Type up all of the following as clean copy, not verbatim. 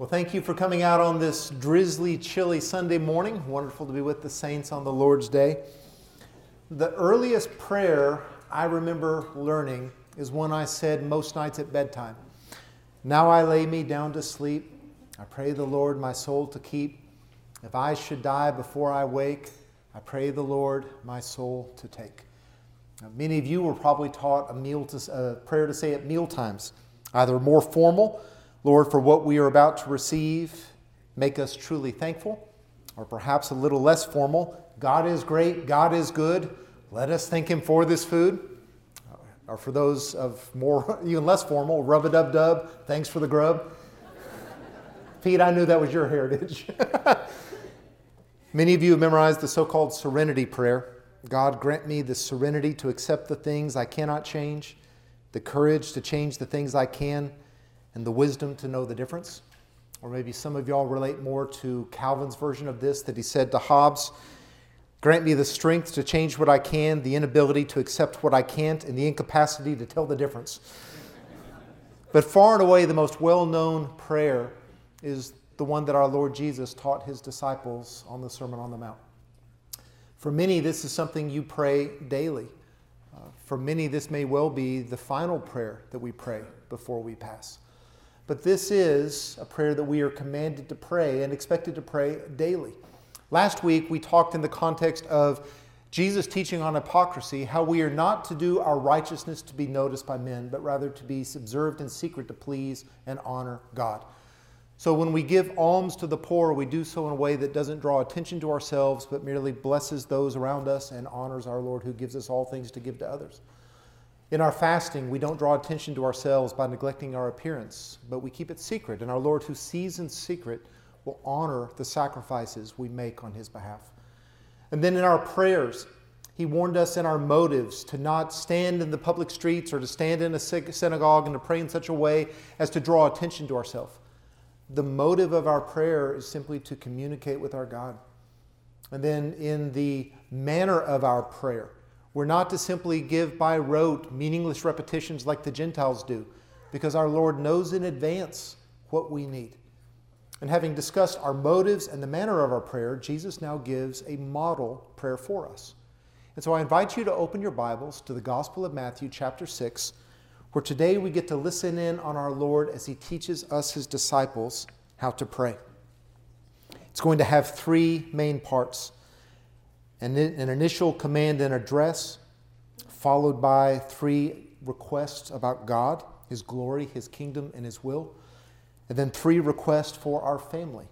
Well, thank you for coming out on this drizzly, chilly Sunday morning. Wonderful to be with the saints on the Lord's Day. The earliest prayer I remember learning is one I said most nights at bedtime. Now I lay me down to sleep. I pray the Lord my soul to keep. If I should die before I wake, I pray the Lord my soul to take. Now, many of you were probably taught a prayer to say at mealtimes, either more formal, Lord, for what we are about to receive, make us truly thankful, or perhaps a little less formal, God is great, God is good, let us thank Him for this food, or for those of more, even less formal, rub-a-dub-dub, thanks for the grub. Pete, I knew that was your heritage. Many of you have memorized the so-called serenity prayer. God, grant me the serenity to accept the things I cannot change, the courage to change the things I can, and the wisdom to know the difference. Or maybe some of y'all relate more to Calvin's version of this that he said to Hobbes, grant me the strength to change what I can, the inability to accept what I can't, and the incapacity to tell the difference. But far and away the most well-known prayer is the one that our Lord Jesus taught his disciples on the Sermon on the Mount. For many, this is something you pray daily. For many, this may well be the final prayer that we pray before we pass. But this is a prayer that we are commanded to pray and expected to pray daily. Last week, we talked in the context of Jesus' teaching on hypocrisy, how we are not to do our righteousness to be noticed by men, but rather to be observed in secret to please and honor God. So when we give alms to the poor, we do so in a way that doesn't draw attention to ourselves, but merely blesses those around us and honors our Lord who gives us all things to give to others. In our fasting, we don't draw attention to ourselves by neglecting our appearance, but we keep it secret. And our Lord who sees in secret will honor the sacrifices we make on His behalf. And then in our prayers, He warned us in our motives to not stand in the public streets or to stand in a synagogue and to pray in such a way as to draw attention to ourselves. The motive of our prayer is simply to communicate with our God. And then in the manner of our prayer, we're not to simply give by rote meaningless repetitions like the Gentiles do, because our Lord knows in advance what we need. And having discussed our motives and the manner of our prayer, Jesus now gives a model prayer for us. And so I invite you to open your Bibles to the Gospel of Matthew chapter 6, where today we get to listen in on our Lord as He teaches us, His disciples, how to pray. It's going to have three main parts. An initial command and address, followed by three requests about God, His glory, His kingdom, and His will. And then three requests for our family,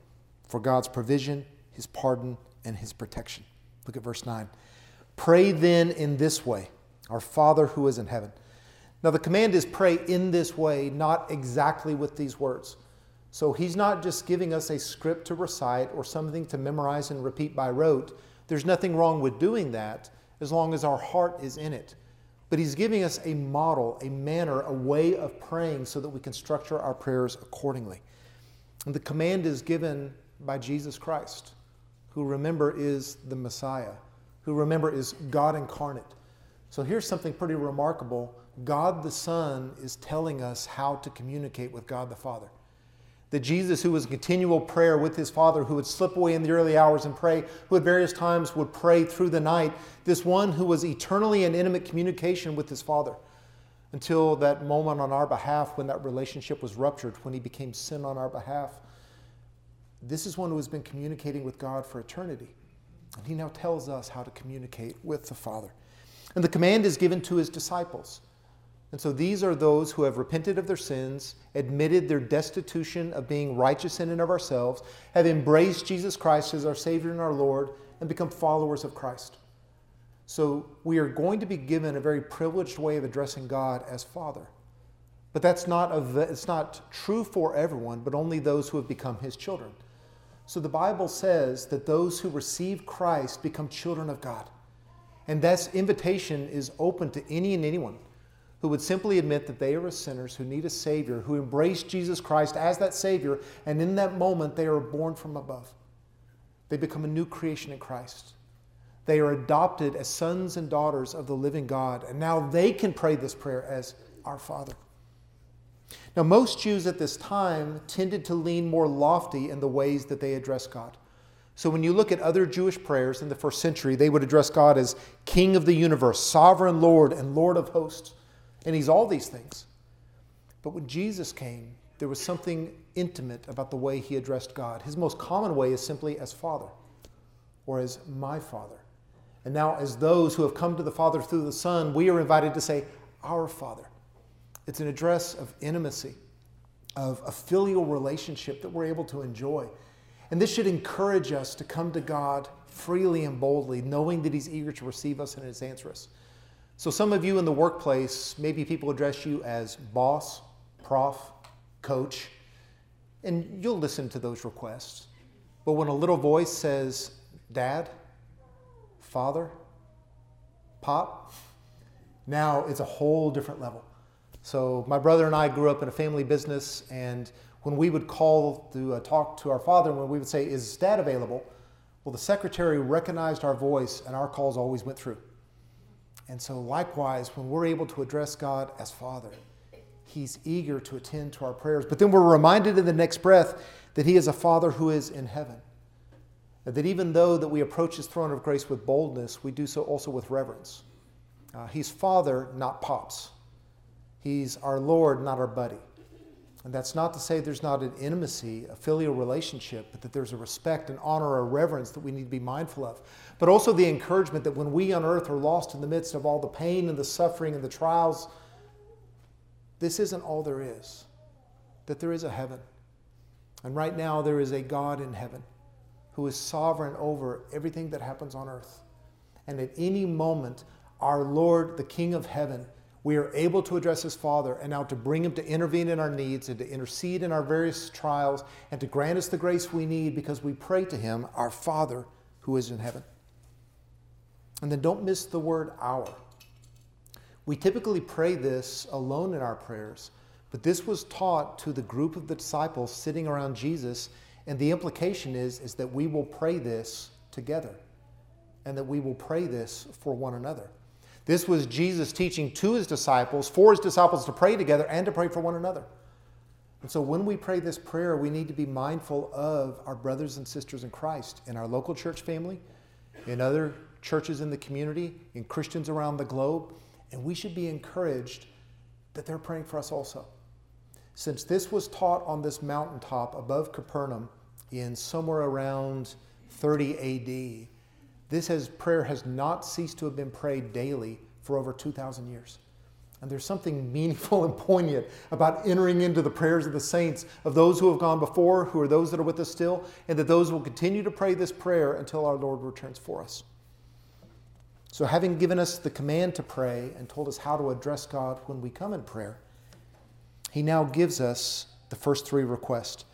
for God's provision, His pardon, and His protection. Look at verse 9. Pray then in this way, our Father who is in heaven. Now the command is pray in this way, not exactly with these words. So He's not just giving us a script to recite or something to memorize and repeat by rote. There's nothing wrong with doing that as long as our heart is in it. But He's giving us a model, a manner, a way of praying so that we can structure our prayers accordingly. And the command is given by Jesus Christ, who, remember, is the Messiah, who, remember, is God incarnate. So here's something pretty remarkable. God the Son is telling us how to communicate with God the Father. That Jesus, who was in continual prayer with His Father, who would slip away in the early hours and pray, who at various times would pray through the night, this one who was eternally in intimate communication with His Father until that moment on our behalf when that relationship was ruptured, when He became sin on our behalf. This is one who has been communicating with God for eternity. And He now tells us how to communicate with the Father. And the command is given to His disciples. And so these are those who have repented of their sins, admitted their destitution of being righteous in and of ourselves, have embraced Jesus Christ as our Savior and our Lord, and become followers of Christ. So we are going to be given a very privileged way of addressing God as Father. But it's not true for everyone, but only those who have become His children. So the Bible says that those who receive Christ become children of God. And that invitation is open to any and anyone who would simply admit that they are sinners who need a Savior, who embrace Jesus Christ as that Savior, and in that moment they are born from above. They become a new creation in Christ. They are adopted as sons and daughters of the living God, and now they can pray this prayer as our Father. Now, most Jews at this time tended to lean more lofty in the ways that they address God. So when you look at other Jewish prayers in the first century, they would address God as King of the universe, Sovereign Lord, and Lord of hosts. And he's all these things. But when Jesus came, there was something intimate about the way he addressed God. His most common way is simply as Father, or as my Father. And now as those who have come to the Father through the Son, we are invited to say, our Father. It's an address of intimacy, of a filial relationship that we're able to enjoy. And this should encourage us to come to God freely and boldly, knowing that he's eager to receive us and to answer us. So some of you in the workplace, maybe people address you as boss, prof, coach, and you'll listen to those requests. But when a little voice says, Dad, Father, Pop, now it's a whole different level. So my brother and I grew up in a family business, and when we would call to talk to our father, when we would say, is Dad available? Well, the secretary recognized our voice, and our calls always went through. And so likewise, when we're able to address God as Father, he's eager to attend to our prayers. But then we're reminded in the next breath that he is a Father who is in heaven. That even though that we approach his throne of grace with boldness, we do so also with reverence. He's Father, not Pops. He's our Lord, not our buddy. And that's not to say there's not an intimacy, a filial relationship, but that there's a respect, an honor, a reverence that we need to be mindful of. But also the encouragement that when we on earth are lost in the midst of all the pain and the suffering and the trials, this isn't all there is, that there is a heaven. And right now there is a God in heaven who is sovereign over everything that happens on earth. And at any moment, our Lord, the King of heaven, we are able to address his Father and now to bring him to intervene in our needs and to intercede in our various trials and to grant us the grace we need because we pray to him, our Father who is in heaven. And then don't miss the word our. We typically pray this alone in our prayers, but this was taught to the group of the disciples sitting around Jesus, and the implication is that we will pray this together and that we will pray this for one another. This was Jesus teaching to his disciples, for his disciples to pray together and to pray for one another. And so when we pray this prayer, we need to be mindful of our brothers and sisters in Christ, in our local church family, in other churches in the community, in Christians around the globe. And we should be encouraged that they're praying for us also. Since this was taught on this mountaintop above Capernaum in somewhere around 30 AD, prayer has not ceased to have been prayed daily for over 2,000 years. And there's something meaningful and poignant about entering into the prayers of the saints, of those who have gone before, who are those that are with us still, and that those will continue to pray this prayer until our Lord returns for us. So having given us the command to pray and told us how to address God when we come in prayer, he now gives us the first three requests.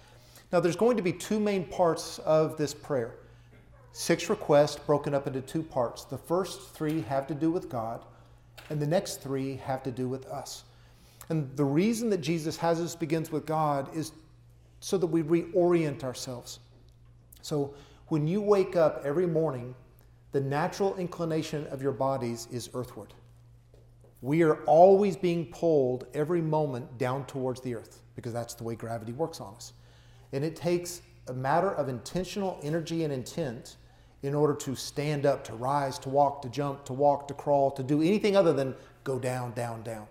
Now there's going to be two main parts of this prayer. 6 requests broken up into 2 parts. The first 3 have to do with God, and the next 3 have to do with us. And the reason that Jesus has us begins with God is so that we reorient ourselves. So when you wake up every morning, the natural inclination of your bodies is earthward. We are always being pulled every moment down towards the earth because that's the way gravity works on us. And it takes a matter of intentional energy and intent in order to stand up, to rise, to walk, to jump, to walk, to crawl, to do anything other than go down, down, down.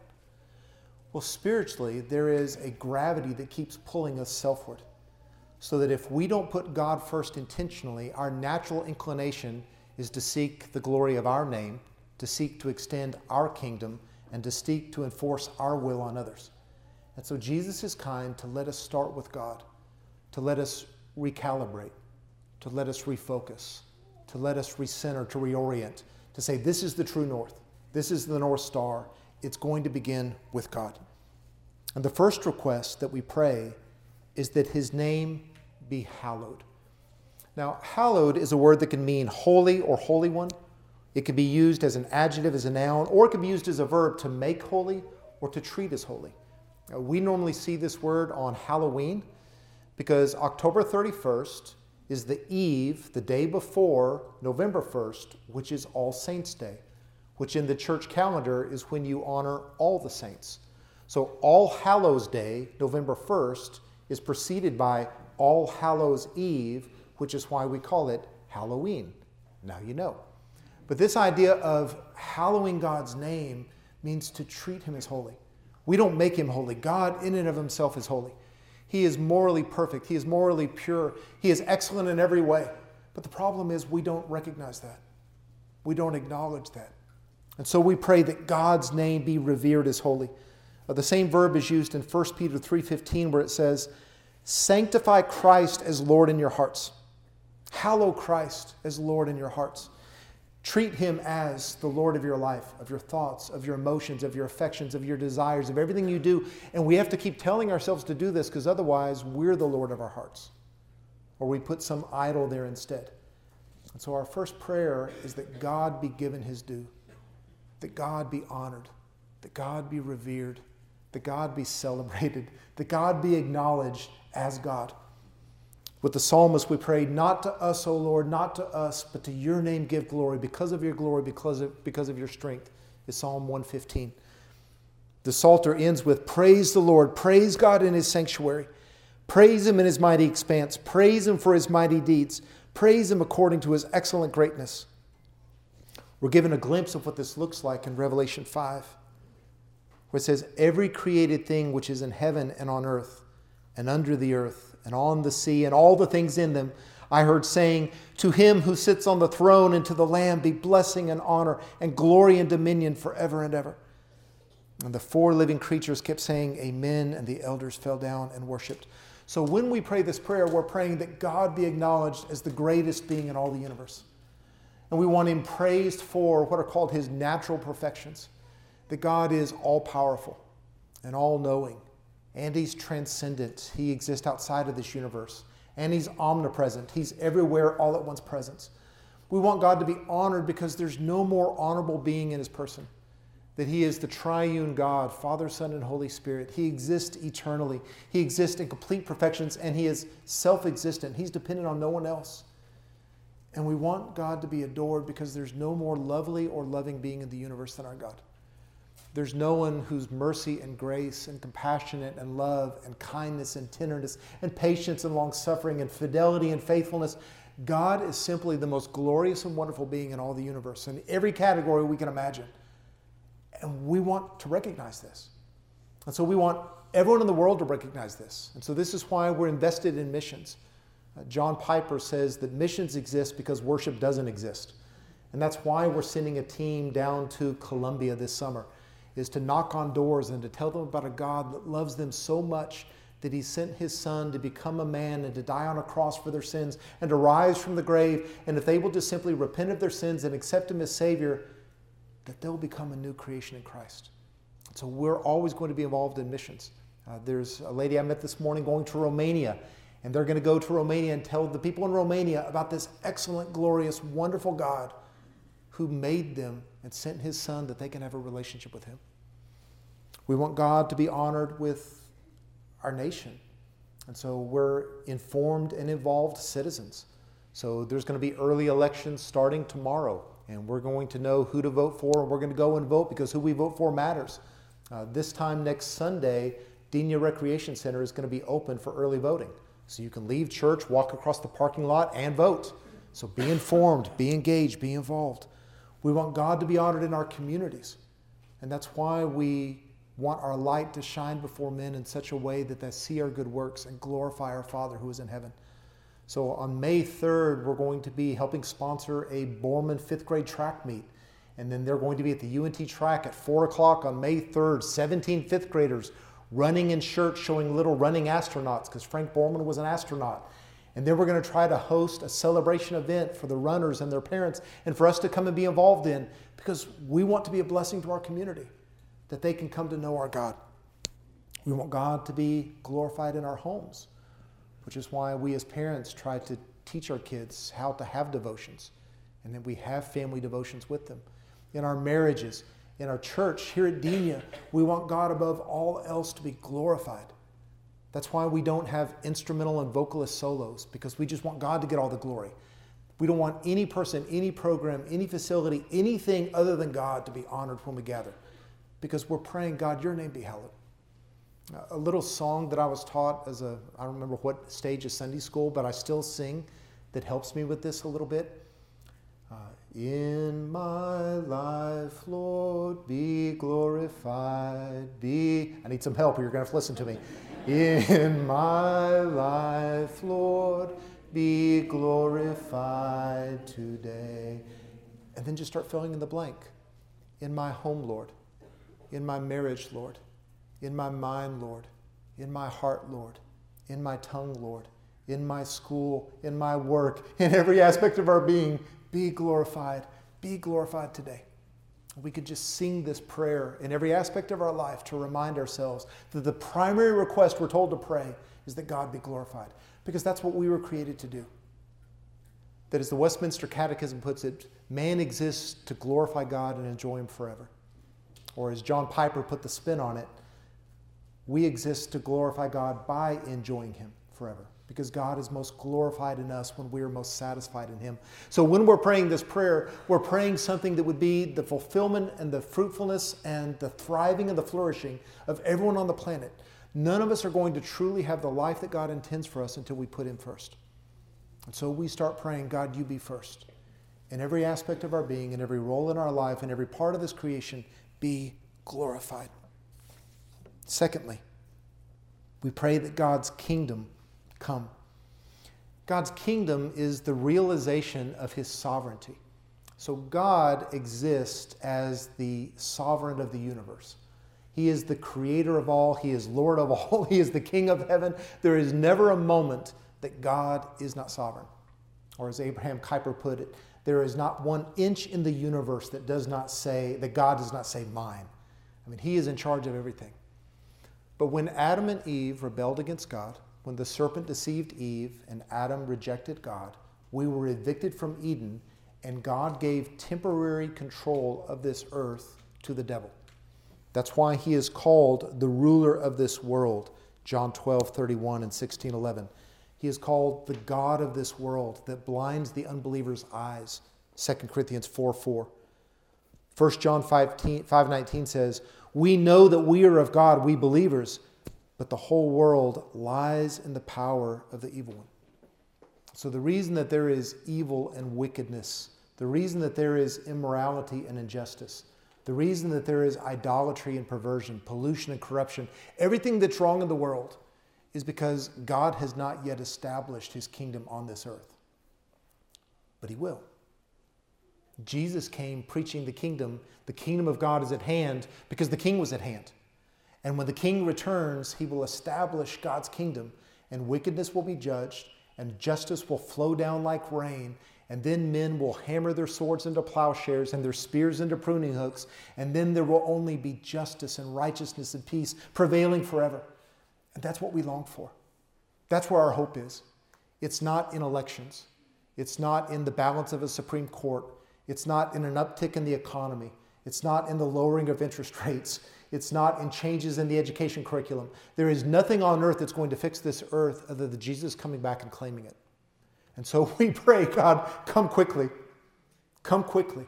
Well, spiritually, there is a gravity that keeps pulling us selfward, so that if we don't put God first intentionally, our natural inclination is to seek the glory of our name, to seek to extend our kingdom, and to seek to enforce our will on others. And so Jesus is kind to let us start with God, to let us recalibrate, to let us refocus, to let us recenter, to reorient, to say this is the true north, this is the North Star, it's going to begin with God. And the first request that we pray is that his name be hallowed. Now, hallowed is a word that can mean holy or holy one. It can be used as an adjective, as a noun, or it can be used as a verb to make holy or to treat as holy. Now, we normally see this word on Halloween, because October 31st is the eve, the day before November 1st, which is All Saints' Day, which in the church calendar is when you honor all the saints. So All Hallows Day, November 1st, is preceded by All Hallows Eve, which is why we call it Halloween. Now you know. But this idea of hallowing God's name means to treat him as holy. We don't make him holy. God in and of himself is holy. He is morally perfect. He is morally pure. He is excellent in every way. But the problem is we don't recognize that. We don't acknowledge that. And so we pray that God's name be revered as holy. The same verb is used in 1 Peter 3:15 where it says, sanctify Christ as Lord in your hearts. Hallow Christ as Lord in your hearts. Treat him as the Lord of your life, of your thoughts, of your emotions, of your affections, of your desires, of everything you do. And we have to keep telling ourselves to do this because otherwise we're the Lord of our hearts. Or we put some idol there instead. And so our first prayer is that God be given his due, that God be honored, that God be revered, that God be celebrated, that God be acknowledged as God. With the psalmist, we pray, not to us, O Lord, not to us, but to your name give glory, because of your glory, because of your strength, is Psalm 115. The Psalter ends with, praise the Lord, praise God in his sanctuary, praise him in his mighty expanse, praise him for his mighty deeds, praise him according to his excellent greatness. We're given a glimpse of what this looks like in Revelation 5, where it says, every created thing which is in heaven and on earth and under the earth, and on the sea, and all the things in them, I heard saying, to him who sits on the throne and to the Lamb be blessing and honor and glory and dominion forever and ever. And the four living creatures kept saying, amen, and the elders fell down and worshiped. So when we pray this prayer, we're praying that God be acknowledged as the greatest being in all the universe. And we want him praised for what are called his natural perfections, that God is all-powerful and all-knowing, and he's transcendent. He exists outside of this universe. And he's omnipresent. He's everywhere, all at once presence. We want God to be honored because there's no more honorable being in his person. That he is the triune God, Father, Son, and Holy Spirit. He exists eternally. He exists in complete perfections, and he is self-existent. He's dependent on no one else. And we want God to be adored because there's no more lovely or loving being in the universe than our God. There's no one whose mercy and grace and compassionate and love and kindness and tenderness and patience and long-suffering and fidelity and faithfulness. God is simply the most glorious and wonderful being in all the universe, in every category we can imagine. And we want to recognize this. And so we want everyone in the world to recognize this. And so this is why we're invested in missions. John Piper says that missions exist because worship doesn't exist. And that's why we're sending a team down to Colombia this summer, is to knock on doors and to tell them about a God that loves them so much that he sent his son to become a man and to die on a cross for their sins and to rise from the grave. And if they will just simply repent of their sins and accept him as Savior, that they'll become a new creation in Christ. So we're always going to be involved in missions. There's a lady I met this morning going to Romania, and they're going to go to Romania and tell the people in Romania about this excellent, glorious, wonderful God who made them and sent his son that they can have a relationship with him. We want God to be honored with our nation. And so we're informed and involved citizens. So there's going to be early elections starting tomorrow, and we're going to know who to vote for, and we're going to go and vote because who we vote for matters. This time next Sunday, Denia Recreation Center is going to be open for early voting. So you can leave church, walk across the parking lot, and vote. So be informed, be engaged, be involved. We want God to be honored in our communities. And that's why we want our light to shine before men in such a way that they see our good works and glorify our Father who is in heaven. So on May 3rd, we're going to be helping sponsor a Borman 5th grade track meet. And then they're going to be at the UNT track at 4 o'clock on May 3rd, 17 5th graders running in shirts showing little running astronauts because Frank Borman was an astronaut. And then we're going to try to host a celebration event for the runners and their parents and for us to come and be involved in because we want to be a blessing to our community, that they can come to know our God. We want God to be glorified in our homes, which is why we as parents try to teach our kids how to have devotions and that we have family devotions with them. In our marriages, in our church, here at Denia, we want God above all else to be glorified. That's why we don't have instrumental and vocalist solos, because we just want God to get all the glory. We don't want any person, any program, any facility, anything other than God to be honored when we gather, because we're praying, God, your name be hallowed. A little song that I was taught as a, I don't remember what stage of Sunday school, but I still sing that helps me with this a little bit. In my life, Lord, be glorified, be... I need some help, or you're going to have to listen to me. In my life, Lord, be glorified today. And then just start filling in the blank. In my home, Lord. In my marriage, Lord. In my mind, Lord. In my heart, Lord. In my tongue, Lord. In my school, in my work, in every aspect of our being, be glorified today. We could just sing this prayer in every aspect of our life to remind ourselves that the primary request we're told to pray is that God be glorified, because that's what we were created to do. That, as the Westminster Catechism puts it, man exists to glorify God and enjoy him forever. Or, as John Piper put the spin on it, we exist to glorify God by enjoying him forever, because God is most glorified in us when we are most satisfied in him. So when we're praying this prayer, we're praying something that would be the fulfillment and the fruitfulness and the thriving and the flourishing of everyone on the planet. None of us are going to truly have the life that God intends for us until we put him first. And so we start praying, God, you be first. In every aspect of our being, in every role in our life, in every part of this creation, be glorified. Secondly, we pray that God's kingdom come. God's kingdom is the realization of his sovereignty. So God exists as the sovereign of the universe. He is the creator of all. He is Lord of all. He is the King of heaven. There is never a moment that God is not sovereign. Or, as Abraham Kuyper put it, there is not one inch in the universe that does not say, that God does not say, mine. I mean, he is in charge of everything. But when Adam and Eve rebelled against God, when the serpent deceived Eve and Adam rejected God, we were evicted from Eden, and God gave temporary control of this earth to the devil. That's why he is called the ruler of this world, John 12:31 and 16:11. He is called the God of this world that blinds the unbeliever's eyes, 2 Corinthians 4:4. 1 John 5:19 says, "We know that we are of God, we believers, but the whole world lies in the power of the evil one." So the reason that there is evil and wickedness, the reason that there is immorality and injustice, the reason that there is idolatry and perversion, pollution and corruption, everything that's wrong in the world is because God has not yet established his kingdom on this earth. But he will. Jesus came preaching the kingdom of God is at hand, because the king was at hand. And when the king returns, he will establish God's kingdom, and wickedness will be judged, and justice will flow down like rain, and then men will hammer their swords into plowshares and their spears into pruning hooks, and then there will only be justice and righteousness and peace prevailing forever. And that's what we long for. That's where our hope is. It's not in elections. It's not in the balance of a Supreme Court. It's not in an uptick in the economy. It's not in the lowering of interest rates. It's not in changes in the education curriculum. There is nothing on earth that's going to fix this earth other than Jesus coming back and claiming it. And so we pray, God, come quickly. Come quickly.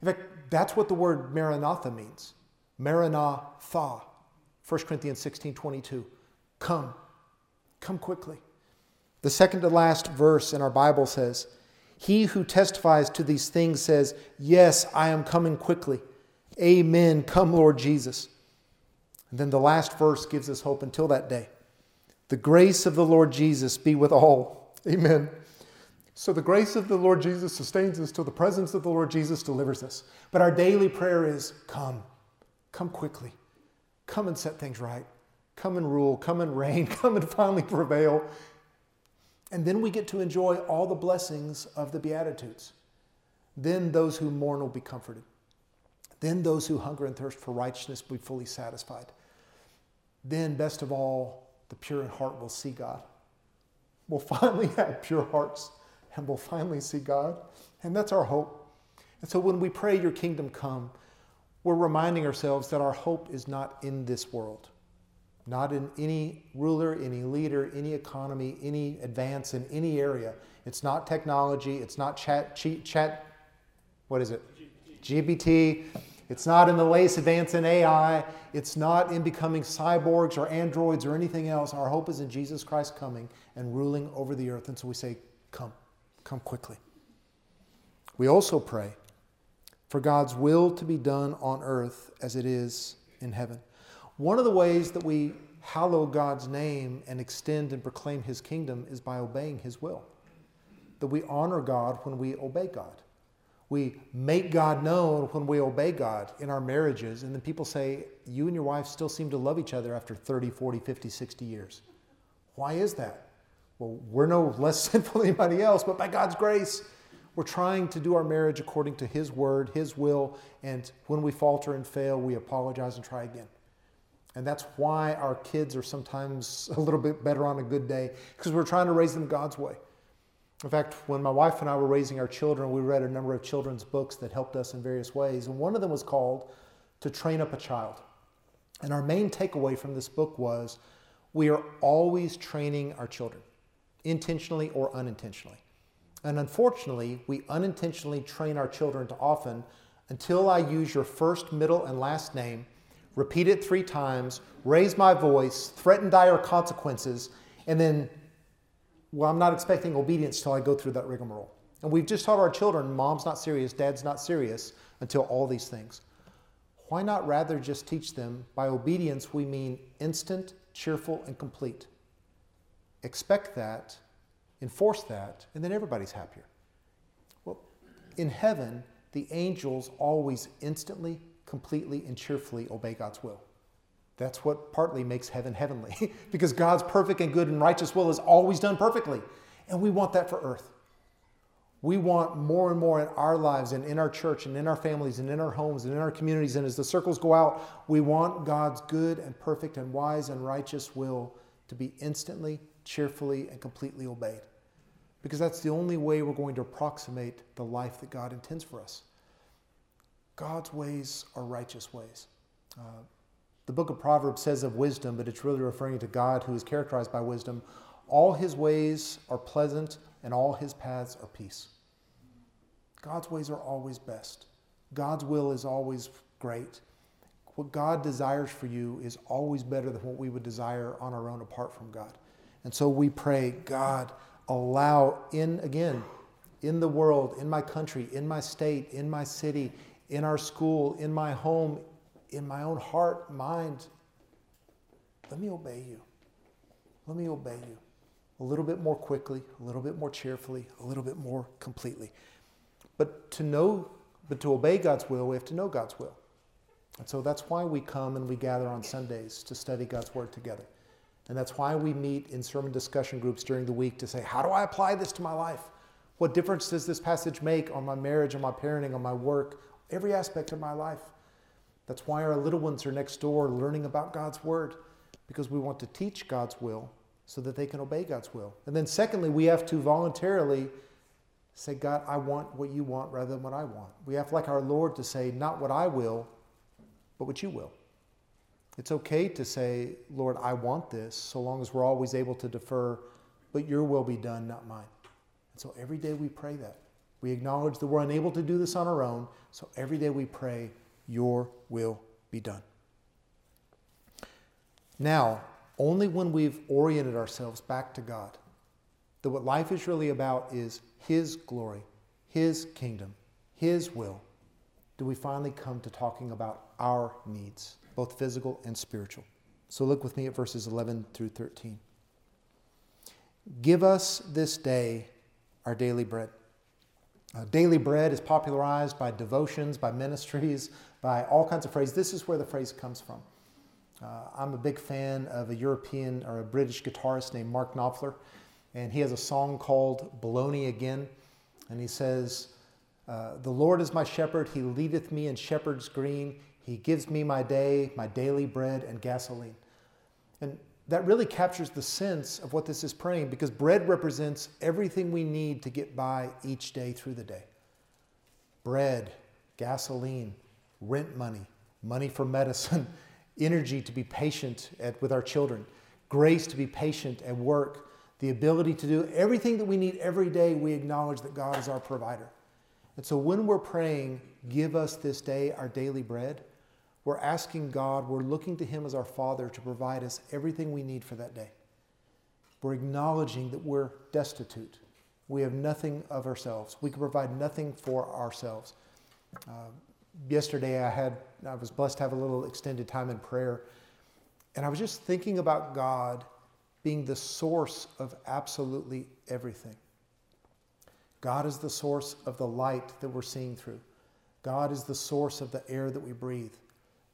In fact, that's what the word maranatha means. Maranatha. 1 Corinthians 16:22. Come. Come quickly. The second to last verse in our Bible says, "He who testifies to these things says, 'Yes, I am coming quickly. Amen. Come, Lord Jesus.'" And then the last verse gives us hope until that day. "The grace of the Lord Jesus be with all. Amen." So the grace of the Lord Jesus sustains us till the presence of the Lord Jesus delivers us. But our daily prayer is, come. Come quickly. Come and set things right. Come and rule. Come and reign. Come and finally prevail. And then we get to enjoy all the blessings of the Beatitudes. Then those who mourn will be comforted. Then those who hunger and thirst for righteousness will be fully satisfied. Then, best of all, the pure in heart will see God. We'll finally have pure hearts, and we'll finally see God. And that's our hope. And so when we pray, your kingdom come, we're reminding ourselves that our hope is not in this world. Not in any ruler, any leader, any economy, any advance in any area. It's not technology. It's not GPT. It's not in the latest advance in AI. It's not in becoming cyborgs or androids or anything else. Our hope is in Jesus Christ coming and ruling over the earth. And so we say, come. Come quickly. We also pray for God's will to be done on earth as it is in heaven. One of the ways that we hallow God's name and extend and proclaim His kingdom is by obeying His will. That we honor God when we obey God. We make God known when we obey God in our marriages. And then people say, you and your wife still seem to love each other after 30, 40, 50, 60 years. Why is that? Well, we're no less sinful than anybody else, but by God's grace, we're trying to do our marriage according to His word, His will. And when we falter and fail, we apologize and try again. And that's why our kids are sometimes a little bit better on a good day, because we're trying to raise them God's way. In fact, when my wife and I were raising our children, we read a number of children's books that helped us in various ways. And one of them was called To Train Up a Child. And our main takeaway from this book was we are always training our children, intentionally or unintentionally. And unfortunately, we unintentionally train our children to often, until I use your first, middle, and last name, repeat it 3 times, raise my voice, threaten dire consequences, and then, well, I'm not expecting obedience till I go through that rigmarole. And we've just taught our children, mom's not serious, dad's not serious, until all these things. Why not rather just teach them, by obedience we mean instant, cheerful, and complete. Expect that, enforce that, and then everybody's happier. Well, in heaven, the angels always instantly, completely, and cheerfully obey God's will. That's what partly makes heaven heavenly, because God's perfect and good and righteous will is always done perfectly. And we want that for earth. We want more and more in our lives and in our church and in our families and in our homes and in our communities. And as the circles go out, we want God's good and perfect and wise and righteous will to be instantly, cheerfully, and completely obeyed. Because that's the only way we're going to approximate the life that God intends for us. God's ways are righteous ways. The book of Proverbs says of wisdom, but it's really referring to God who is characterized by wisdom. All His ways are pleasant and all His paths are peace. God's ways are always best. God's will is always great. What God desires for you is always better than what we would desire on our own apart from God. And so we pray, God, allow in the world, in my country, in my state, in my city, in our school, in my home, in my own heart, mind, let me obey you. Let me obey you a little bit more quickly, a little bit more cheerfully, a little bit more completely. But to obey God's will, we have to know God's will. And so that's why we come and we gather on Sundays to study God's word together. And that's why we meet in sermon discussion groups during the week to say, how do I apply this to my life? What difference does this passage make on my marriage, on my parenting, on my work, every aspect of my life? That's why our little ones are next door learning about God's word, because we want to teach God's will so that they can obey God's will. And then secondly, we have to voluntarily say, God, I want what you want rather than what I want. We have, like our Lord, to say, not what I will, but what you will. It's okay to say, Lord, I want this, so long as we're always able to defer, but your will be done, not mine. And so every day we pray that. We acknowledge that we're unable to do this on our own, so every day we pray, your will be done. Now, only when we've oriented ourselves back to God, that what life is really about is His glory, His kingdom, His will, do we finally come to talking about our needs, both physical and spiritual. So look with me at verses 11 through 13. Give us this day our daily bread. Daily bread is popularized by devotions, by ministries, by all kinds of phrases. This is where the phrase comes from. I'm a big fan of a European or a British guitarist named Mark Knopfler, and he has a song called Bologna Again, and he says, the Lord is my shepherd, He leadeth me in shepherd's green. He gives me my day, my daily bread and gasoline. And that really captures the sense of what this is praying, because bread represents everything we need to get by each day through the day. Bread, gasoline, rent money, money for medicine, energy to be patient with our children, grace to be patient at work, the ability to do everything that we need every day. We acknowledge that God is our provider. And so when we're praying, give us this day our daily bread, we're asking God, we're looking to him as our Father to provide us everything we need for that day. We're acknowledging that we're destitute. We have nothing of ourselves. We can provide nothing for ourselves. Yesterday I was blessed to have a little extended time in prayer, and I was just thinking about God being the source of absolutely everything. God is the source of the light that we're seeing through. God is the source of the air that we breathe.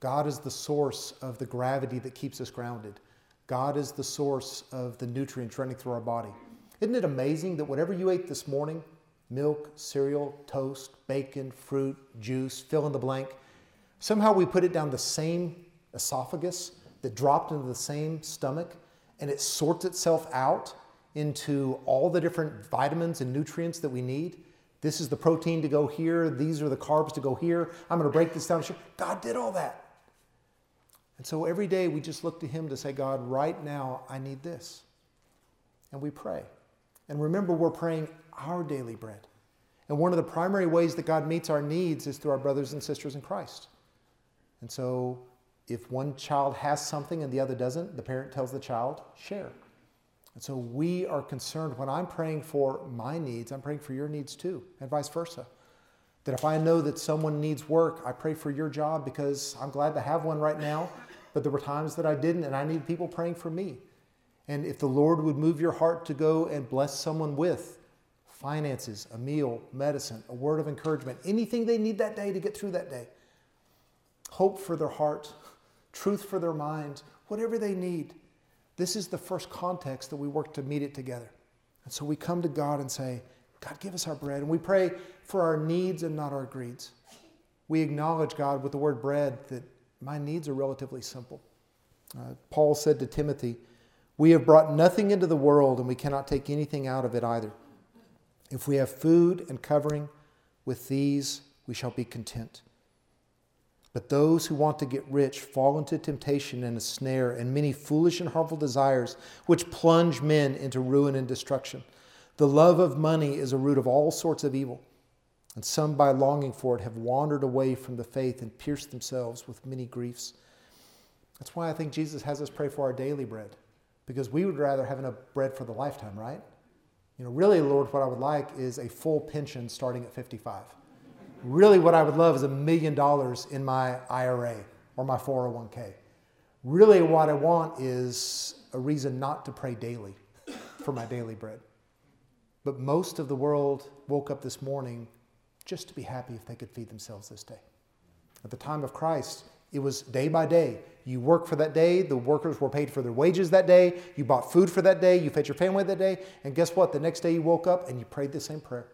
God is the source of the gravity that keeps us grounded. God is the source of the nutrients running through our body. Isn't it amazing that whatever you ate this morning, milk, cereal, toast, bacon, fruit, juice, fill in the blank, somehow we put it down the same esophagus that dropped into the same stomach, and it sorts itself out into all the different vitamins and nutrients that we need. This is the protein to go here. These are the carbs to go here. I'm going to break this down. God did all that. And so every day we just look to him to say, God, right now I need this. And we pray. And remember, we're praying our daily bread. And one of the primary ways that God meets our needs is through our brothers and sisters in Christ. And so if one child has something and the other doesn't, the parent tells the child, share. And so we are concerned, when I'm praying for my needs, I'm praying for your needs too, and vice versa. That if I know that someone needs work, I pray for your job because I'm glad to have one right now, but there were times that I didn't, and I need people praying for me. And if the Lord would move your heart to go and bless someone with finances, a meal, medicine, a word of encouragement, anything they need that day to get through that day, hope for their heart, truth for their mind, whatever they need, this is the first context that we work to meet it together. And so we come to God and say, God, give us our bread. And we pray for our needs and not our greeds. We acknowledge, God, with the word bread, that my needs are relatively simple. Paul said to Timothy, we have brought nothing into the world, and we cannot take anything out of it either. If we have food and covering, with these we shall be content. But those who want to get rich fall into temptation and a snare and many foolish and harmful desires, which plunge men into ruin and destruction. The love of money is a root of all sorts of evil, and some by longing for it have wandered away from the faith and pierced themselves with many griefs. That's why I think Jesus has us pray for our daily bread, because we would rather have enough bread for the lifetime, right? You know, really, Lord, what I would like is a full pension starting at 55. Really, what I would love is $1 million in my IRA or my 401k. Really, what I want is a reason not to pray daily for my daily bread. But most of the world woke up this morning just to be happy if they could feed themselves this day. At the time of Christ, it was day by day. You work for that day. The workers were paid for their wages that day. You bought food for that day. You fed your family that day. And guess what? The next day you woke up and you prayed the same prayer.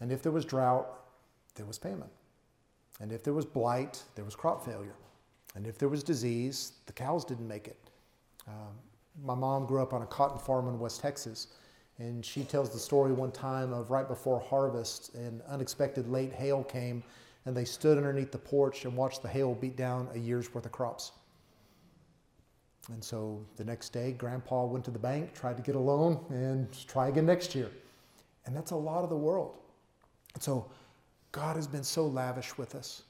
And if there was drought, there was famine. And if there was blight, there was crop failure. And if there was disease, the cows didn't make it. My mom grew up on a cotton farm in West Texas, and she tells the story one time of right before harvest, an unexpected late hail came, and they stood underneath the porch and watched the hail beat down a year's worth of crops. And so the next day, Grandpa went to the bank, tried to get a loan, and try again next year. And that's a lot of the world. And so God has been so lavish with us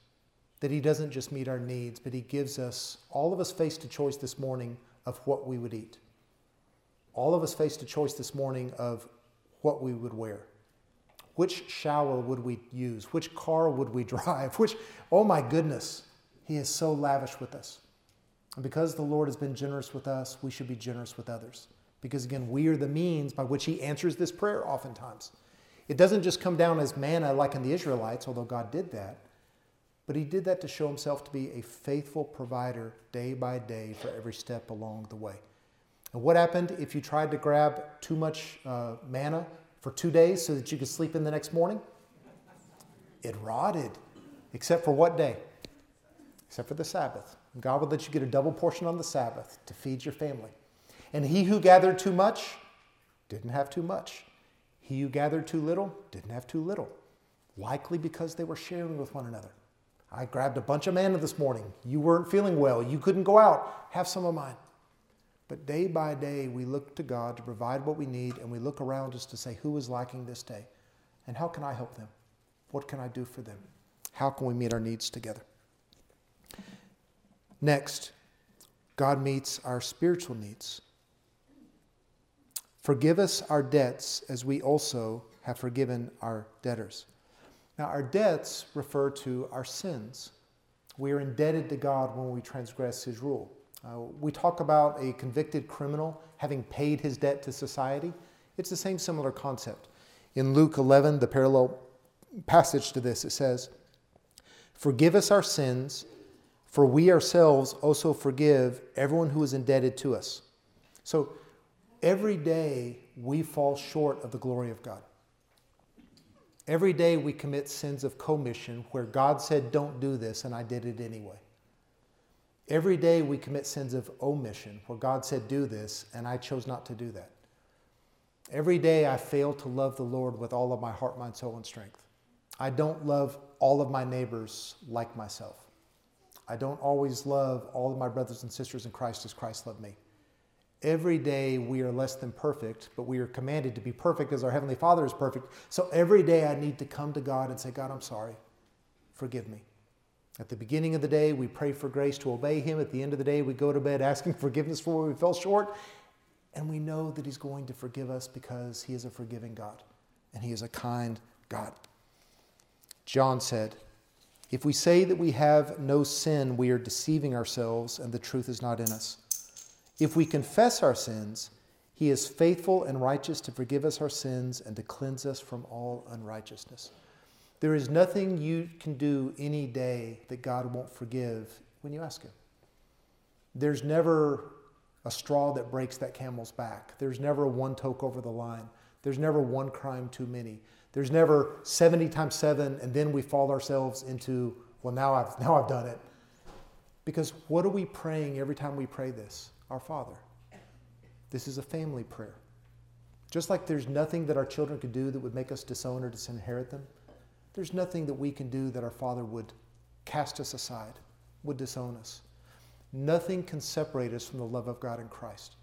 that he doesn't just meet our needs, but he gives us, all of us faced a choice this morning of what we would eat. All of us faced a choice this morning of what we would wear. Which shower would we use? Which car would we drive? Oh my goodness, he is so lavish with us. And because the Lord has been generous with us, we should be generous with others. Because again, we are the means by which he answers this prayer oftentimes. It doesn't just come down as manna like in the Israelites, although God did that, but he did that to show himself to be a faithful provider day by day for every step along the way. And what happened if you tried to grab too much manna for 2 days so that you could sleep in the next morning? It rotted, except for what day? Except for the Sabbath. And God would let you get a double portion on the Sabbath to feed your family. And he who gathered too much didn't have too much. He who gathered too little didn't have too little, likely because they were sharing with one another. I grabbed a bunch of manna this morning. You weren't feeling well. You couldn't go out. Have some of mine. But day by day, we look to God to provide what we need, and we look around us to say, who is lacking this day? And how can I help them? What can I do for them? How can we meet our needs together? Next, God meets our spiritual needs. Forgive us our debts as we also have forgiven our debtors. Now, our debts refer to our sins. We are indebted to God when we transgress his rule. We talk about a convicted criminal having paid his debt to society. It's the same similar concept. In Luke 11, the parallel passage to this, it says, "Forgive us our sins, for we ourselves also forgive everyone who is indebted to us." So every day we fall short of the glory of God. Every day we commit sins of commission where God said, don't do this, and I did it anyway. Every day we commit sins of omission where God said, do this, and I chose not to do that. Every day I fail to love the Lord with all of my heart, mind, soul, and strength. I don't love all of my neighbors like myself. I don't always love all of my brothers and sisters in Christ as Christ loved me. Every day we are less than perfect, but we are commanded to be perfect as our Heavenly Father is perfect. So every day I need to come to God and say, God, I'm sorry. Forgive me. At the beginning of the day, we pray for grace to obey him. At the end of the day, we go to bed asking forgiveness for where we fell short. And we know that he's going to forgive us because he is a forgiving God and he is a kind God. John said, if we say that we have no sin, we are deceiving ourselves and the truth is not in us. If we confess our sins, he is faithful and righteous to forgive us our sins and to cleanse us from all unrighteousness. There is nothing you can do any day that God won't forgive when you ask him. There's never a straw that breaks that camel's back. There's never one toke over the line. There's never one crime too many. There's never 70 times 7 and then we fall ourselves into, well, now I've done it. Because what are we praying every time we pray this? Our Father. This is a family prayer. Just like there's nothing that our children could do that would make us disown or disinherit them, there's nothing that we can do that our Father would cast us aside, would disown us. Nothing can separate us from the love of God in Christ.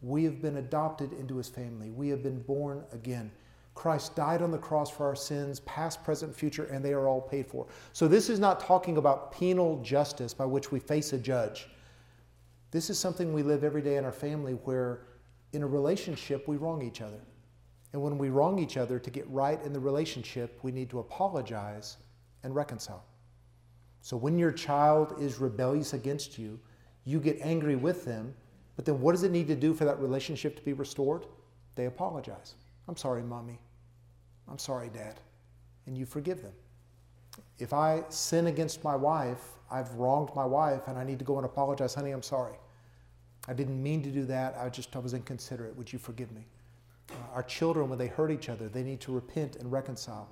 We have been adopted into his family. We have been born again. Christ died on the cross for our sins, past, present, future, and they are all paid for. So this is not talking about penal justice by which we face a judge. This is something we live every day in our family where in a relationship we wrong each other. And when we wrong each other, to get right in the relationship, we need to apologize and reconcile. So when your child is rebellious against you, you get angry with them, but then what does it need to do for that relationship to be restored? They apologize. I'm sorry, Mommy. I'm sorry, Dad. And you forgive them. If I sin against my wife, I've wronged my wife, and I need to go and apologize. Honey, I'm sorry. I didn't mean to do that. I was inconsiderate. Would you forgive me? Our children, when they hurt each other, they need to repent and reconcile.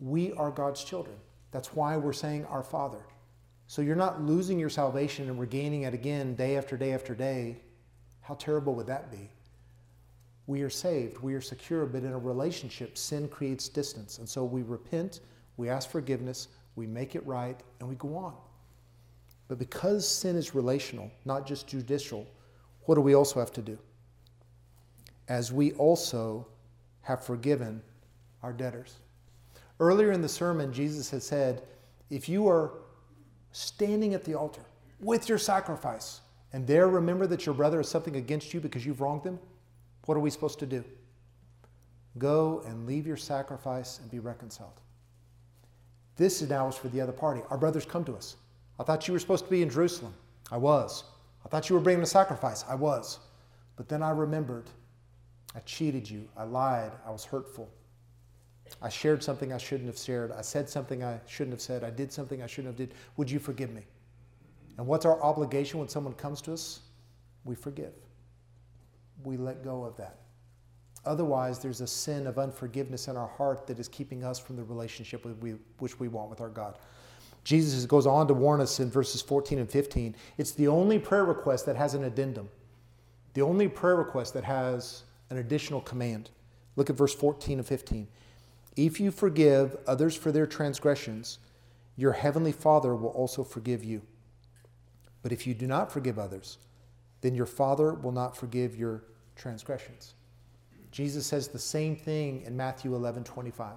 We are God's children. That's why we're saying our Father. So you're not losing your salvation and regaining it again day after day after day. How terrible would that be? We are saved. We are secure. But in a relationship, sin creates distance. And so we repent. We ask forgiveness. We make it right, and we go on. But because sin is relational, not just judicial, what do we also have to do? As we also have forgiven our debtors. Earlier in the sermon, Jesus had said, if you are standing at the altar with your sacrifice, and there remember that your brother has something against you because you've wronged them, what are we supposed to do? Go and leave your sacrifice and be reconciled. This is now for the other party. Our brothers come to us. I thought you were supposed to be in Jerusalem. I was. I thought you were bringing a sacrifice. I was. But then I remembered. I cheated you. I lied. I was hurtful. I shared something I shouldn't have shared. I said something I shouldn't have said. I did something I shouldn't have did. Would you forgive me? And what's our obligation when someone comes to us? We forgive. We let go of that. Otherwise, there's a sin of unforgiveness in our heart that is keeping us from the relationship which we want with our God. Jesus goes on to warn us in verses 14 and 15. It's the only prayer request that has an addendum. The only prayer request that has an additional command. Look at verse 14 and 15. If you forgive others for their transgressions, your heavenly Father will also forgive you. But if you do not forgive others, then your Father will not forgive your transgressions. Jesus says the same thing in Matthew 11:25.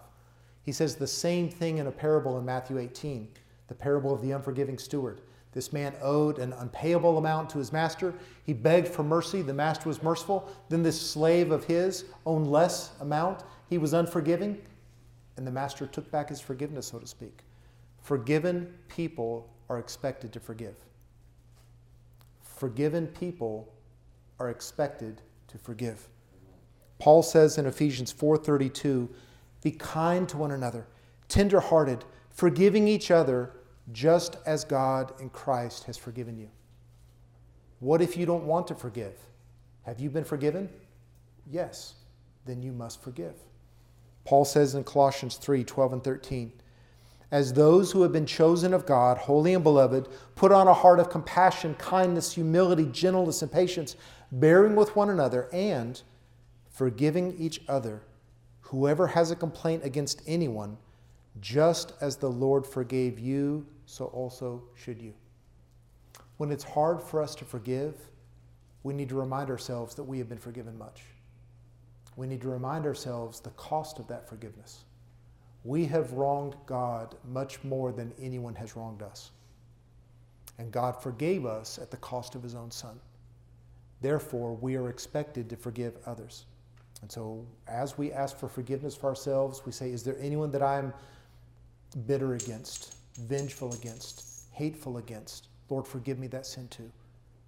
He says the same thing in a parable in Matthew 18, the parable of the unforgiving steward. This man owed an unpayable amount to his master. He begged for mercy. The master was merciful. Then this slave of his owned less amount. He was unforgiving. And the master took back his forgiveness, so to speak. Forgiven people are expected to forgive. Forgiven people are expected to forgive. Paul says in Ephesians 4:32, be kind to one another, tender-hearted, forgiving each other, just as God in Christ has forgiven you. What if you don't want to forgive? Have you been forgiven? Yes. Then you must forgive. Paul says in Colossians 3:12 and 13, as those who have been chosen of God, holy and beloved, put on a heart of compassion, kindness, humility, gentleness, and patience, bearing with one another and forgiving each other, whoever has a complaint against anyone, just as the Lord forgave you, so also should you. When it's hard for us to forgive, we need to remind ourselves that we have been forgiven much. We need to remind ourselves the cost of that forgiveness. We have wronged God much more than anyone has wronged us. And God forgave us at the cost of his own son. Therefore, we are expected to forgive others. And so as we ask for forgiveness for ourselves, we say, is there anyone that I'm bitter against, vengeful against, hateful against? Lord, forgive me that sin too.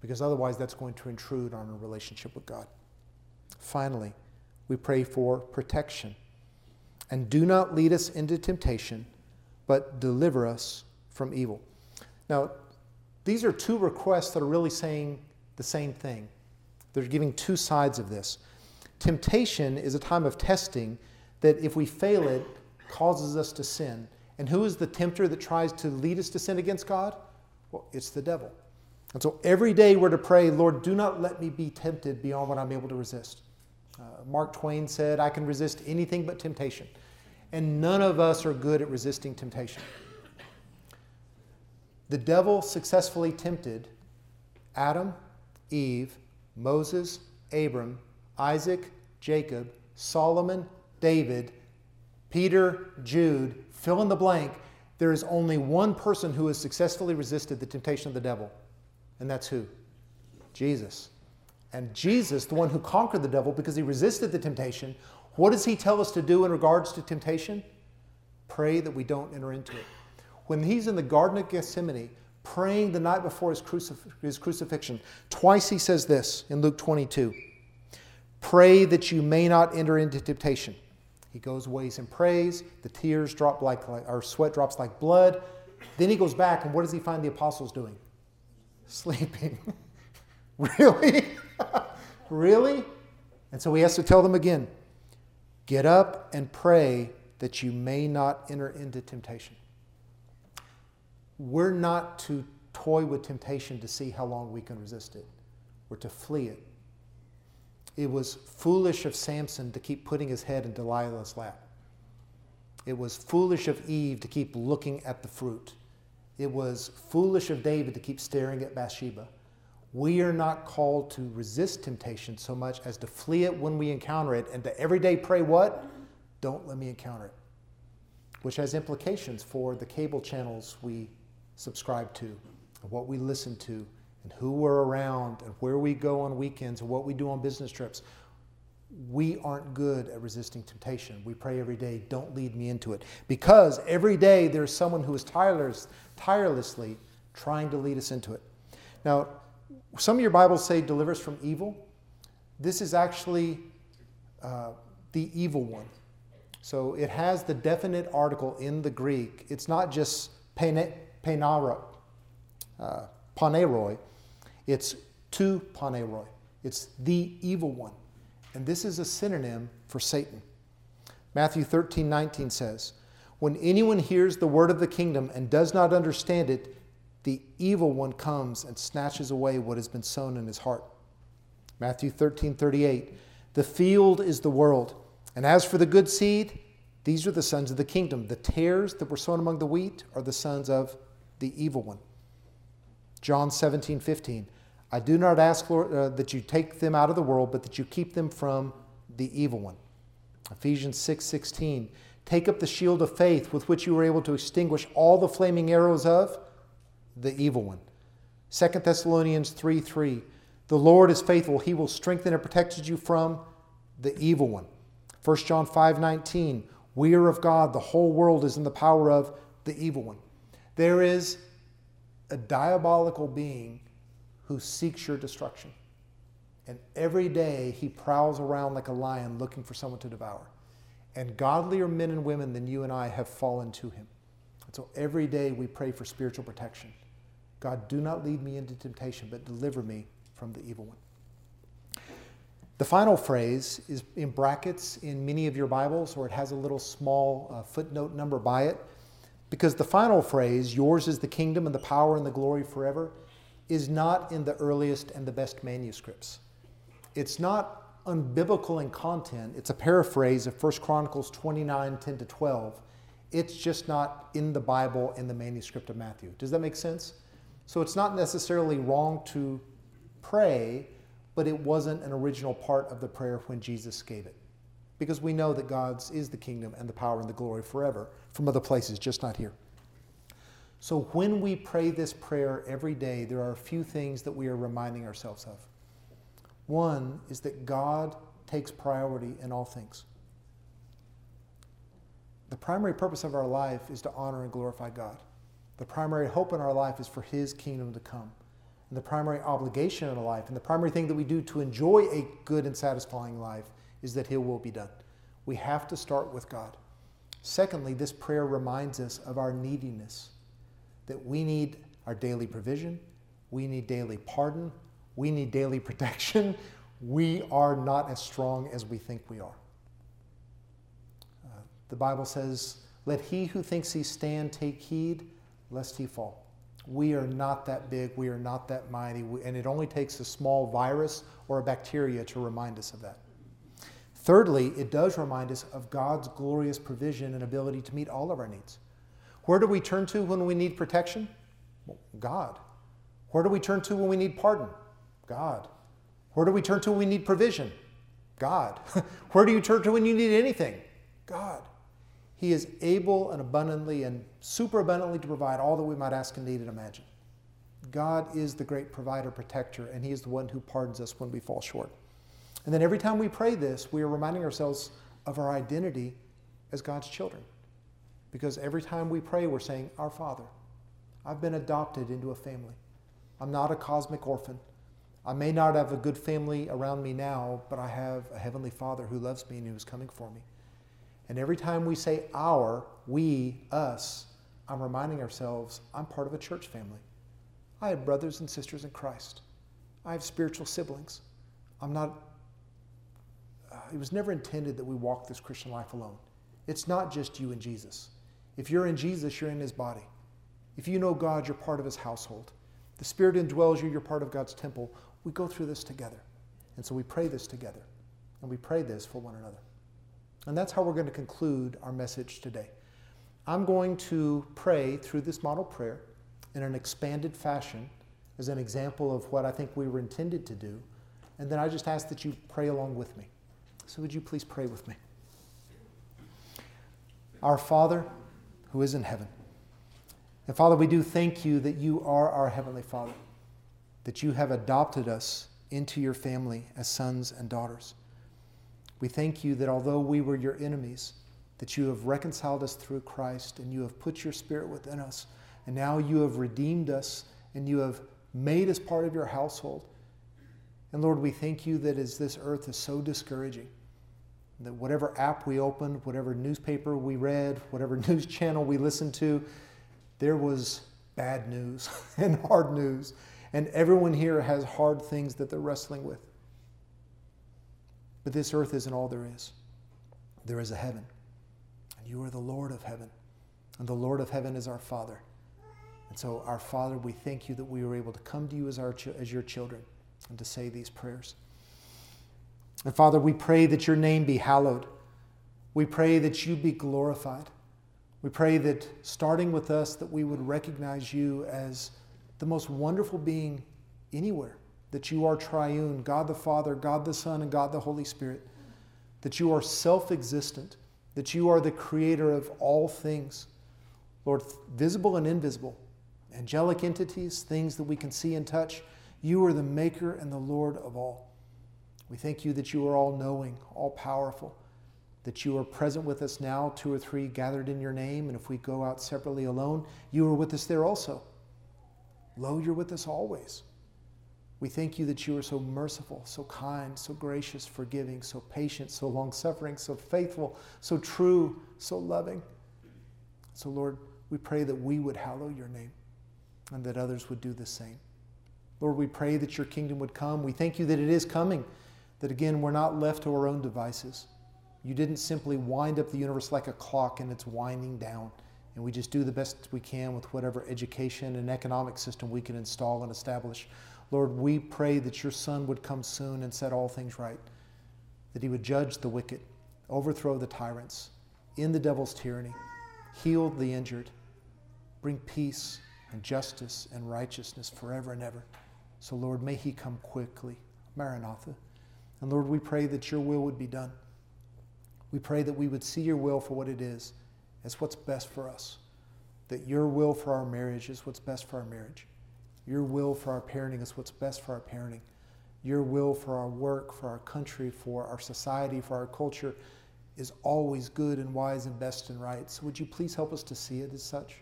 Because otherwise that's going to intrude on a relationship with God. Finally, we pray for protection. And do not lead us into temptation, but deliver us from evil. Now, these are two requests that are really saying the same thing. They're giving two sides of this. Temptation is a time of testing that, if we fail it, causes us to sin. And who is the tempter that tries to lead us to sin against God? Well, it's the devil. And so every day we're to pray, Lord, do not let me be tempted beyond what I'm able to resist. Mark Twain said, I can resist anything but temptation. And none of us are good at resisting temptation. The devil successfully tempted Adam, Eve, Moses, Abram, Isaac, Jacob, Solomon, David, Peter, Jude, fill in the blank. There is only one person who has successfully resisted the temptation of the devil, and that's who? Jesus. And Jesus, the one who conquered the devil because he resisted the temptation, what does he tell us to do in regards to temptation? Pray that we don't enter into it. When he's in the Garden of Gethsemane, praying the night before his crucifixion, twice he says this in Luke 22, pray that you may not enter into temptation. He goes away and prays. The tears drop or sweat drops like blood. Then he goes back, and what does he find the apostles doing? Sleeping. Really? Really? And so he has to tell them again, get up and pray that you may not enter into temptation. We're not to toy with temptation to see how long we can resist it. We're to flee it. It was foolish of Samson to keep putting his head in Delilah's lap. It was foolish of Eve to keep looking at the fruit. It was foolish of David to keep staring at Bathsheba. We are not called to resist temptation so much as to flee it when we encounter it, and to every day pray what? Don't let me encounter it. Which has implications for the cable channels we subscribe to, and what we listen to, and who we're around, and where we go on weekends, and what we do on business trips. We aren't good at resisting temptation. We pray every day, don't lead me into it. Because every day there's someone who is tirelessly trying to lead us into it. Now, some of your Bibles say deliver us from evil. This is actually the evil one. So it has the definite article in the Greek. It's not just paneroi. It's to paneroi. It's the evil one. And this is a synonym for Satan. Matthew 13:19 says, when anyone hears the word of the kingdom and does not understand it, the evil one comes and snatches away what has been sown in his heart. Matthew 13:38, the field is the world, and as for the good seed, these are the sons of the kingdom. The tares that were sown among the wheat are the sons of the evil one. John 17:15, I do not ask, Lord, that you take them out of the world, but that you keep them from the evil one. Ephesians 6:16, Take up the shield of faith with which you were able to extinguish all the flaming arrows of the evil one. 2 Thessalonians 3:3. The Lord is faithful. He will strengthen and protect you from the evil one. 1 John 5:19. We are of God. The whole world is in the power of the evil one. There is a diabolical being who seeks your destruction. And every day he prowls around like a lion looking for someone to devour. And godlier men and women than you and I have fallen to him. And so every day we pray for spiritual protection. God, do not lead me into temptation, but deliver me from the evil one. The final phrase is in brackets in many of your Bibles, or it has a little small footnote number by it, because the final phrase, yours is the kingdom and the power and the glory forever, is not in the earliest and the best manuscripts. It's not unbiblical in content. It's a paraphrase of 1 Chronicles 29, 10 to 12. It's just not in the Bible in the manuscript of Matthew. Does that make sense? So it's not necessarily wrong to pray, but it wasn't an original part of the prayer when Jesus gave it. Because we know that God's is the kingdom and the power and the glory forever from other places, just not here. So when we pray this prayer every day, there are a few things that we are reminding ourselves of. One is that God takes priority in all things. The primary purpose of our life is to honor and glorify God. The primary hope in our life is for His kingdom to come. And the primary obligation in our life, and the primary thing that we do to enjoy a good and satisfying life, is that His will be done. We have to start with God. Secondly, this prayer reminds us of our neediness, that we need our daily provision, we need daily pardon, we need daily protection. We are not as strong as we think we are. The Bible says, let he who thinks he stand take heed, lest he fall. We are not that big, we are not that mighty, and it only takes a small virus or a bacteria to remind us of that. Thirdly, it does remind us of God's glorious provision and ability to meet all of our needs. Where do we turn to when we need protection? Well, God. Where do we turn to when we need pardon? God. Where do we turn to when we need provision? God. Where do you turn to when you need anything? God. He is able and abundantly and super abundantly to provide all that we might ask and need and imagine. God is the great provider, protector, and He is the one who pardons us when we fall short. And then every time we pray this, we are reminding ourselves of our identity as God's children. Because every time we pray, we're saying, Our Father, I've been adopted into a family. I'm not a cosmic orphan. I may not have a good family around me now, but I have a Heavenly Father who loves me and who is coming for me. And every time we say our, we, us, I'm reminding ourselves, I'm part of a church family. I have brothers and sisters in Christ. I have spiritual siblings. It was never intended that we walk this Christian life alone. It's not just you and Jesus. If you're in Jesus, you're in His body. If you know God, you're part of His household. The Spirit indwells you, you're part of God's temple. We go through this together. And so we pray this together. And we pray this for one another. And that's how we're going to conclude our message today. I'm going to pray through this model prayer in an expanded fashion as an example of what I think we were intended to do. And then I just ask that you pray along with me. So would you please pray with me? Our Father, who is in heaven. And Father, we do thank you that you are our Heavenly Father, that you have adopted us into your family as sons and daughters. We thank you that although we were your enemies, that you have reconciled us through Christ and you have put your Spirit within us. And now you have redeemed us and you have made us part of your household. And Lord, we thank you that as this earth is so discouraging, that whatever app we opened, whatever newspaper we read, whatever news channel we listened to, there was bad news and hard news. And everyone here has hard things that they're wrestling with. But this earth isn't all there is. There is a heaven, and you are the Lord of heaven, and the Lord of heaven is our Father. And so, our Father, we thank you that we were able to come to you as your children and to say these prayers. And Father, we pray that your name be hallowed. We pray that you be glorified. We pray that starting with us, that we would recognize you as the most wonderful being anywhere. That you are triune, God the Father, God the Son, and God the Holy Spirit, that you are self-existent, that you are the creator of all things, Lord, visible and invisible, angelic entities, things that we can see and touch. You are the maker and the Lord of all. We thank you that you are all-knowing, all-powerful, that you are present with us now, two or three gathered in your name, and if we go out separately alone, you are with us there also. Lo, you're with us always. We thank you that you are so merciful, so kind, so gracious, forgiving, so patient, so long-suffering, so faithful, so true, so loving. So Lord, we pray that we would hallow your name and that others would do the same. Lord, we pray that your kingdom would come. We thank you that it is coming, that again, we're not left to our own devices. You didn't simply wind up the universe like a clock and it's winding down, and we just do the best we can with whatever education and economic system we can install and establish. Lord, we pray that your Son would come soon and set all things right, that he would judge the wicked, overthrow the tyrants, end the devil's tyranny, heal the injured, bring peace and justice and righteousness forever and ever. So Lord, may he come quickly. Maranatha. And Lord, we pray that your will would be done. We pray that we would see your will for what it is, as what's best for us, that your will for our marriage is what's best for our marriage. Your will for our parenting is what's best for our parenting. Your will for our work, for our country, for our society, for our culture is always good and wise and best and right. So would you please help us to see it as such?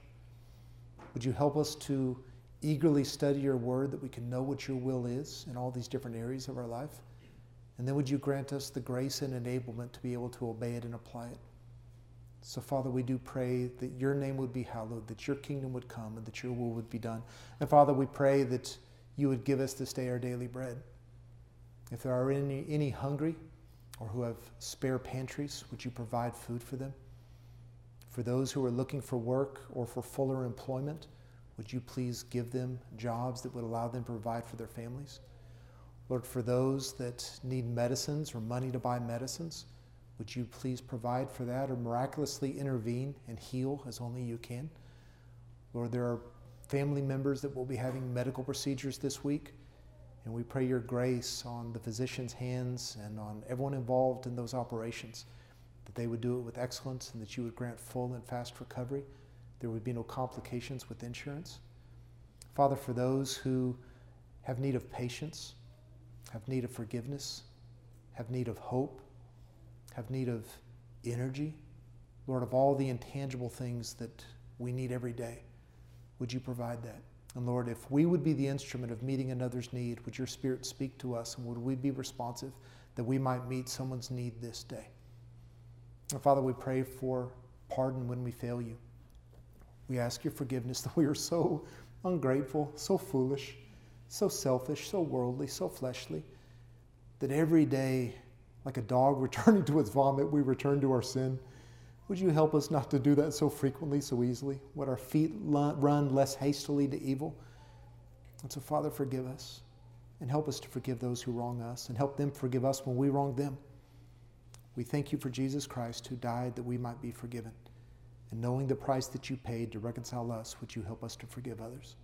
Would you help us to eagerly study your word that we can know what your will is in all these different areas of our life? And then would you grant us the grace and enablement to be able to obey it and apply it? So Father, we do pray that your name would be hallowed, that your kingdom would come, and that your will would be done. And Father, we pray that you would give us this day our daily bread. If there are any hungry or who have spare pantries, would you provide food for them? For those who are looking for work or for fuller employment, would you please give them jobs that would allow them to provide for their families? Lord, for those that need medicines or money to buy medicines, would you please provide for that or miraculously intervene and heal as only you can? Lord, there are family members that will be having medical procedures this week, and we pray your grace on the physician's hands and on everyone involved in those operations, that they would do it with excellence and that you would grant full and fast recovery. There would be no complications with insurance. Father, for those who have need of patience, have need of forgiveness, have need of hope, have need of energy, Lord, of all the intangible things that we need every day, would you provide that? And Lord, if we would be the instrument of meeting another's need, would your Spirit speak to us, and would we be responsive that we might meet someone's need this day? And Father, we pray for pardon when we fail you. We ask your forgiveness that we are so ungrateful, so foolish, so selfish, so worldly, so fleshly, that every day, like a dog returning to its vomit, we return to our sin. Would you help us not to do that so frequently, so easily? Would our feet run less hastily to evil? And so, Father, forgive us and help us to forgive those who wrong us and help them forgive us when we wrong them. We thank you for Jesus Christ, who died that we might be forgiven. And knowing the price that you paid to reconcile us, would you help us to forgive others?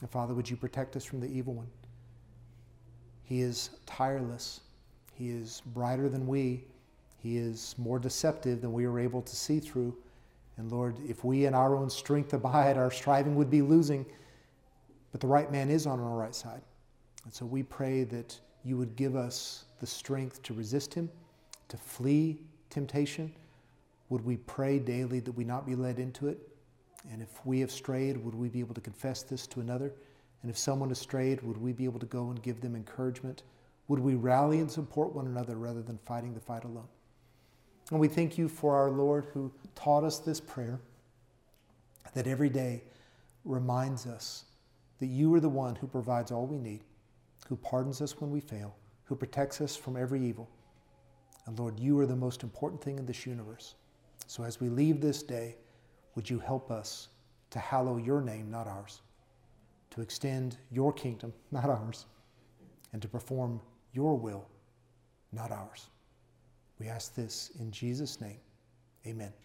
And Father, would you protect us from the evil one? He is tireless. He is brighter than we. He is more deceptive than we are able to see through. And Lord, if we in our own strength abide, our striving would be losing. But the right man is on our right side. And so we pray that you would give us the strength to resist him, to flee temptation. Would we pray daily that we not be led into it? And if we have strayed, would we be able to confess this to another? And if someone has strayed, would we be able to go and give them encouragement? Would we rally and support one another rather than fighting the fight alone? And we thank you for our Lord, who taught us this prayer that every day reminds us that you are the one who provides all we need, who pardons us when we fail, who protects us from every evil. And Lord, you are the most important thing in this universe. So as we leave this day, would you help us to hallow your name, not ours, to extend your kingdom, not ours, and to perform your will, not ours. We ask this in Jesus' name. Amen.